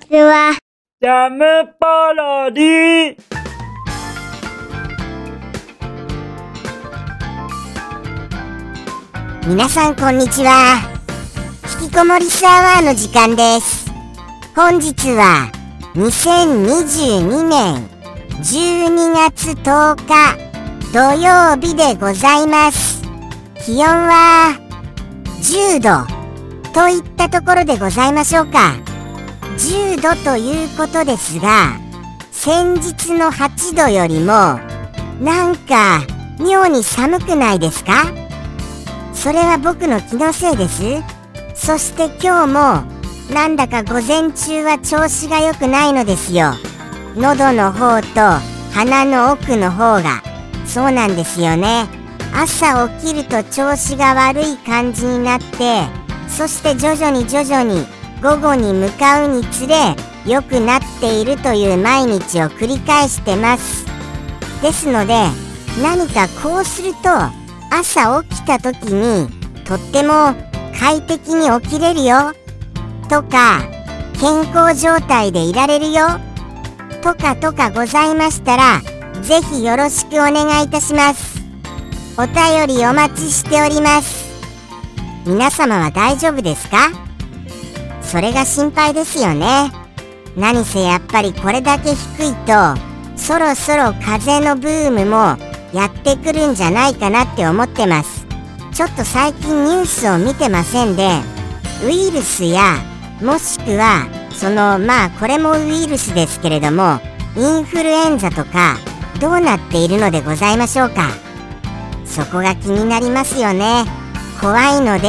ちは。ジャムパロディ。皆さんこんにちは。引きこもりスアワーの時間です。本日は2022年12月10日土曜日でございます。気温は10度といったところでございましょうか。10度ということですが、先日の8度よりもなんか妙に寒くないですか？それは僕の気のせいです。そして今日もなんだか午前中は調子が良くないのですよ。喉の方と鼻の奥の方がそうなんですよね。朝起きると調子が悪い感じになって、そして徐々に午後に向かうにつれ良くなっているという毎日を繰り返してます。ですので何かこうすると朝起きた時にとっても快適に起きれるよとか、健康状態でいられるよとかございましたら、ぜひよろしくお願いいたします。お便りお待ちしております。皆様は大丈夫ですか？それが心配ですよね。何せやっぱりこれだけ低いと、そろそろ風のブームもやってくるんじゃないかなって思ってます。ちょっと最近ニュースを見てませんで、ウイルスやもしくはこれもウイルスですけれども、インフルエンザとかどうなっているのでございましょうか。そこが気になりますよね。怖いので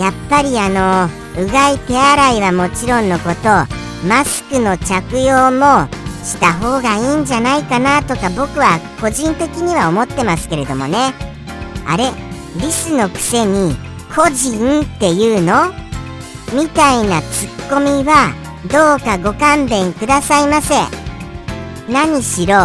やっぱりうがい手洗いはもちろんのこと、マスクの着用もした方がいいんじゃないかなとか、僕は個人的には思ってますけれどもね。あれ、リスのくせに個人っていうのみたいなツッコミはどうかご勘弁くださいませ。何しろ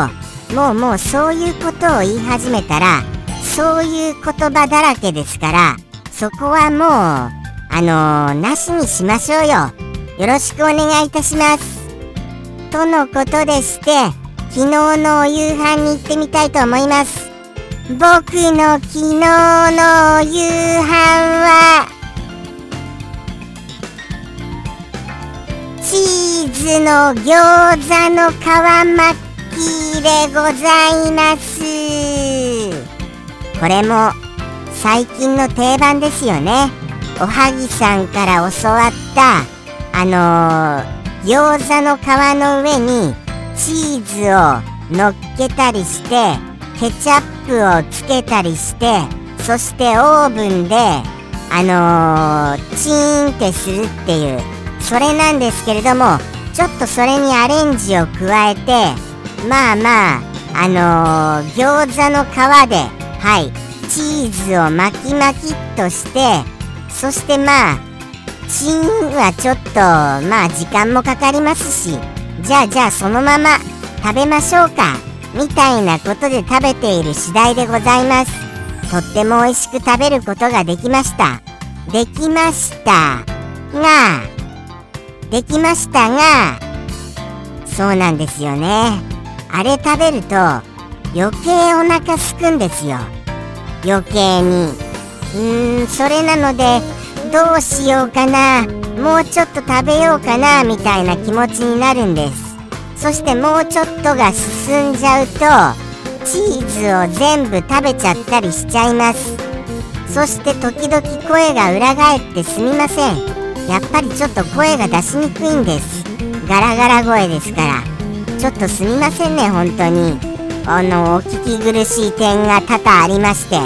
もうそういうことを言い始めたらそういう言葉だらけですから、そこはもうなしにしましょうよ。よろしくお願いいたします。とのことでして、昨日のお夕飯に行ってみたいと思います。僕の昨日のお夕飯は、チーズの餃子の皮巻きでございます。これも最近の定番ですよね。おはぎさんから教わった餃子の皮の上にチーズを乗っけたりして、ケチャップをつけたりして、そしてオーブンでチーンってするっていう、それなんですけれども、ちょっとそれにアレンジを加えて、餃子の皮でチーズを巻き巻きっとして、そしてチーンはちょっと時間もかかりますし、じゃあそのまま食べましょうかみたいなことで食べている次第でございます。とっても美味しく食べることができましたが、そうなんですよね。あれ食べると余計お腹すくんですよ、余計に。それなのでどうしようかな、もうちょっと食べようかなみたいな気持ちになるんです。そしてもうちょっとが進んじゃうと、チーズを全部食べちゃったりしちゃいます。そして時々声が裏返ってすみません。やっぱりちょっと声が出しにくいんです。ガラガラ声ですから、ちょっとすみませんね。本当にお聞き苦しい点が多々ありまして、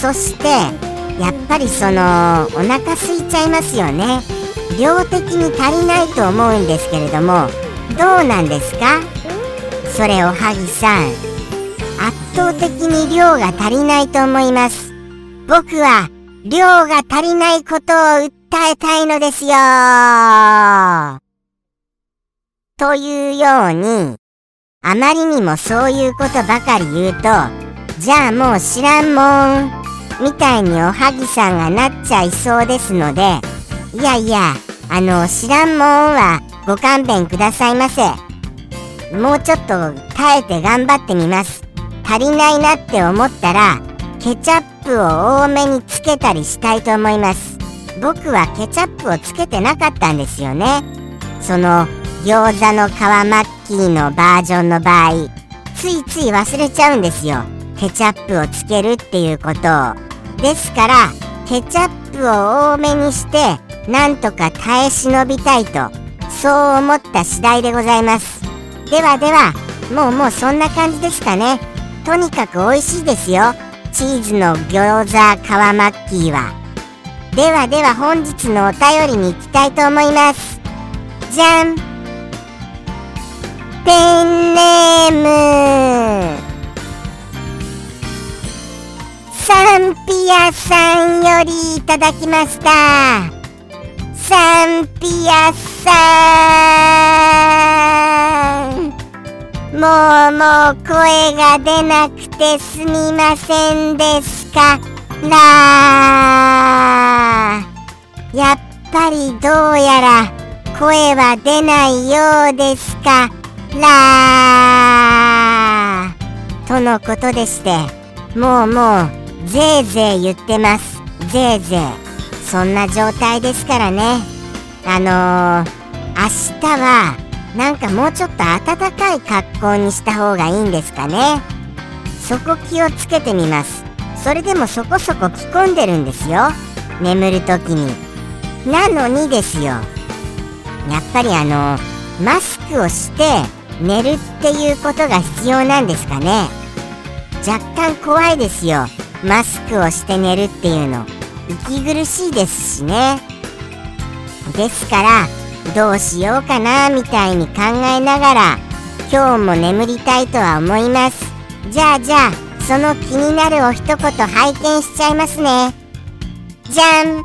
そしてやっぱりお腹空いちゃいますよね。量的に足りないと思うんですけれども、どうなんですか？それおはぎさん、圧倒的に量が足りないと思います。僕は量が足りないことを訴えたいのですよ。というように、あまりにもそういうことばかり言うと、じゃあもう知らんもんみたいにおはぎさんがなっちゃいそうですので、いやいや知らんもんはご勘弁くださいませ。もうちょっと耐えて頑張ってみます。足りないなって思ったらケチャップを多めにつけたりしたいと思います。僕はケチャップをつけてなかったんですよね。その餃子の皮マッキーのバージョンの場合、ついつい忘れちゃうんですよ、ケチャップをつけるっていうことを。ですからケチャップを多めにしてなんとか耐え忍びたいと、そう思った次第でございます。ではでは、もうそんな感じですかね。とにかく美味しいですよ、チーズの餃子皮マッキーは。ではでは、本日のお便りに行きたいと思います。じゃん、ペンネームサンピアさんよりいただきました。サンピアさん、もう声が出なくてすみませんですから。やっぱりどうやら声は出ないようですからとのことでして、もうぜいぜい言ってます。ぜいぜい、そんな状態ですからね。明日はなんかもうちょっと暖かい格好にした方がいいんですかね。そこ気をつけてみます。それでもそこそこ着込んでるんですよ、眠るときに。なのにですよ、やっぱりマスクをして寝るっていうことが必要なんですかね。若干怖いですよ、マスクをして寝るっていうの。息苦しいですしね。ですからどうしようかなみたいに考えながら、今日も眠りたいとは思います。じゃあその気になるお一言拝見しちゃいますね。じゃん。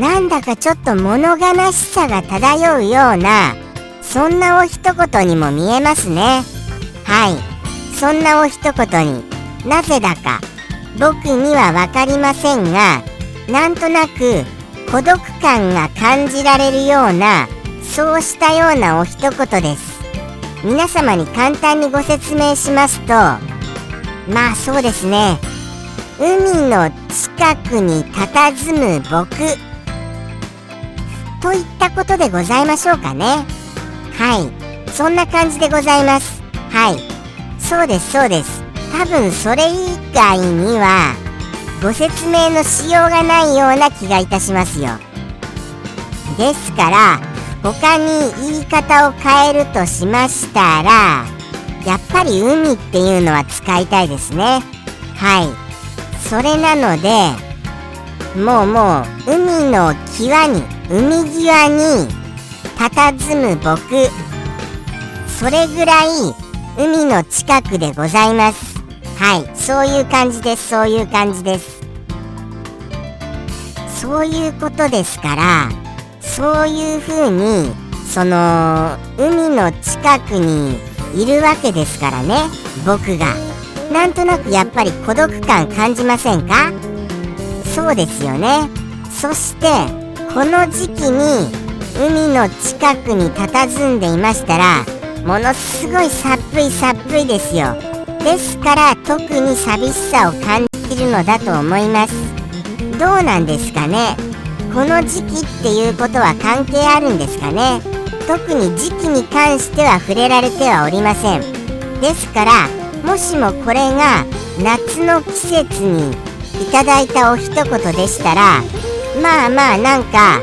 なんだかちょっと物悲しさが漂うような、そんなお一言にも見えますね。はい、そんなお一言に、なぜだか僕には分かりませんが、なんとなく孤独感が感じられるような、そうしたようなお一言です。皆様に簡単にご説明しますと、まあそうですね、海の近くに佇む僕といったことでございましょうかね。はい、そんな感じでございます。はい、そうです。多分それ以外にはご説明のしようがないような気がいたしますよ。ですから他に言い方を変えるとしましたら、やっぱり海っていうのは使いたいですね。はい、それなのでもう海の際に、海際に佇む僕、それぐらい海の近くでございます。はい、そういう感じです。そういうことですから、そういう風にその海の近くにいるわけですからね、僕が。なんとなくやっぱり孤独感感じませんか？そうですよね。そしてこの時期に海の近くに佇んでいましたら、ものすごい寒いですよ。ですから特に寂しさを感じるのだと思います。どうなんですかね、この時期っていうことは関係あるんですかね。特に時期に関しては触れられてはおりません。ですからもしもこれが夏の季節にいただいたお一言でしたら、まあなんか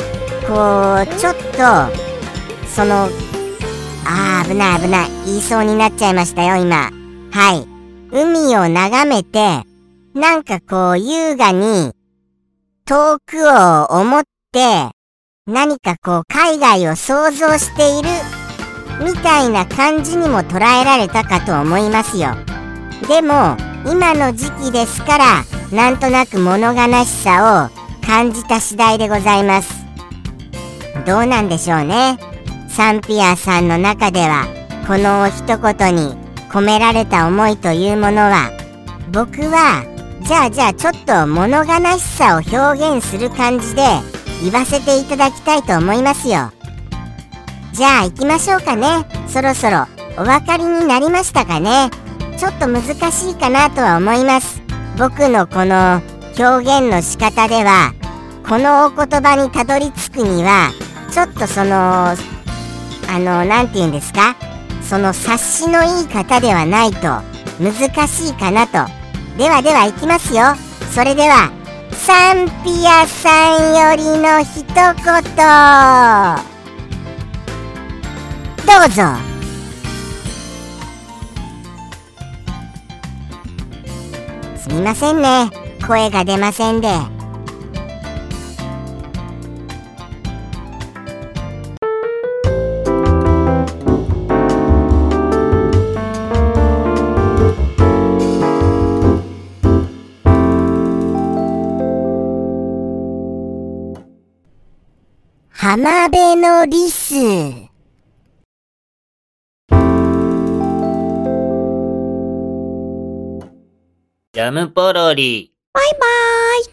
こうちょっとその危ない言いそうになっちゃいましたよ今。はい、海を眺めてなんかこう優雅に遠くを思って、何かこう海外を想像しているみたいな感じにも捉えられたかと思いますよ。でも今の時期ですから、なんとなく物悲しさを感じた次第でございます。どうなんでしょうね、サンピアさんの中ではこのお一言に込められた思いというものは。僕はじゃあちょっと物悲しさを表現する感じで言わせていただきたいと思いますよ。じゃあ行きましょうかね。そろそろお分かりになりましたかね。ちょっと難しいかなとは思います。僕のこの表現の仕方ではこのお言葉にたどり着くにはちょっとその何て言うんですか、その察しのいい方ではないと難しいかなと。では行きますよ。それではサンピアさんよりの一言どうぞ。すみませんね、声が出ませんで。浜辺のリス。ジャムポロリ。バイバーイ。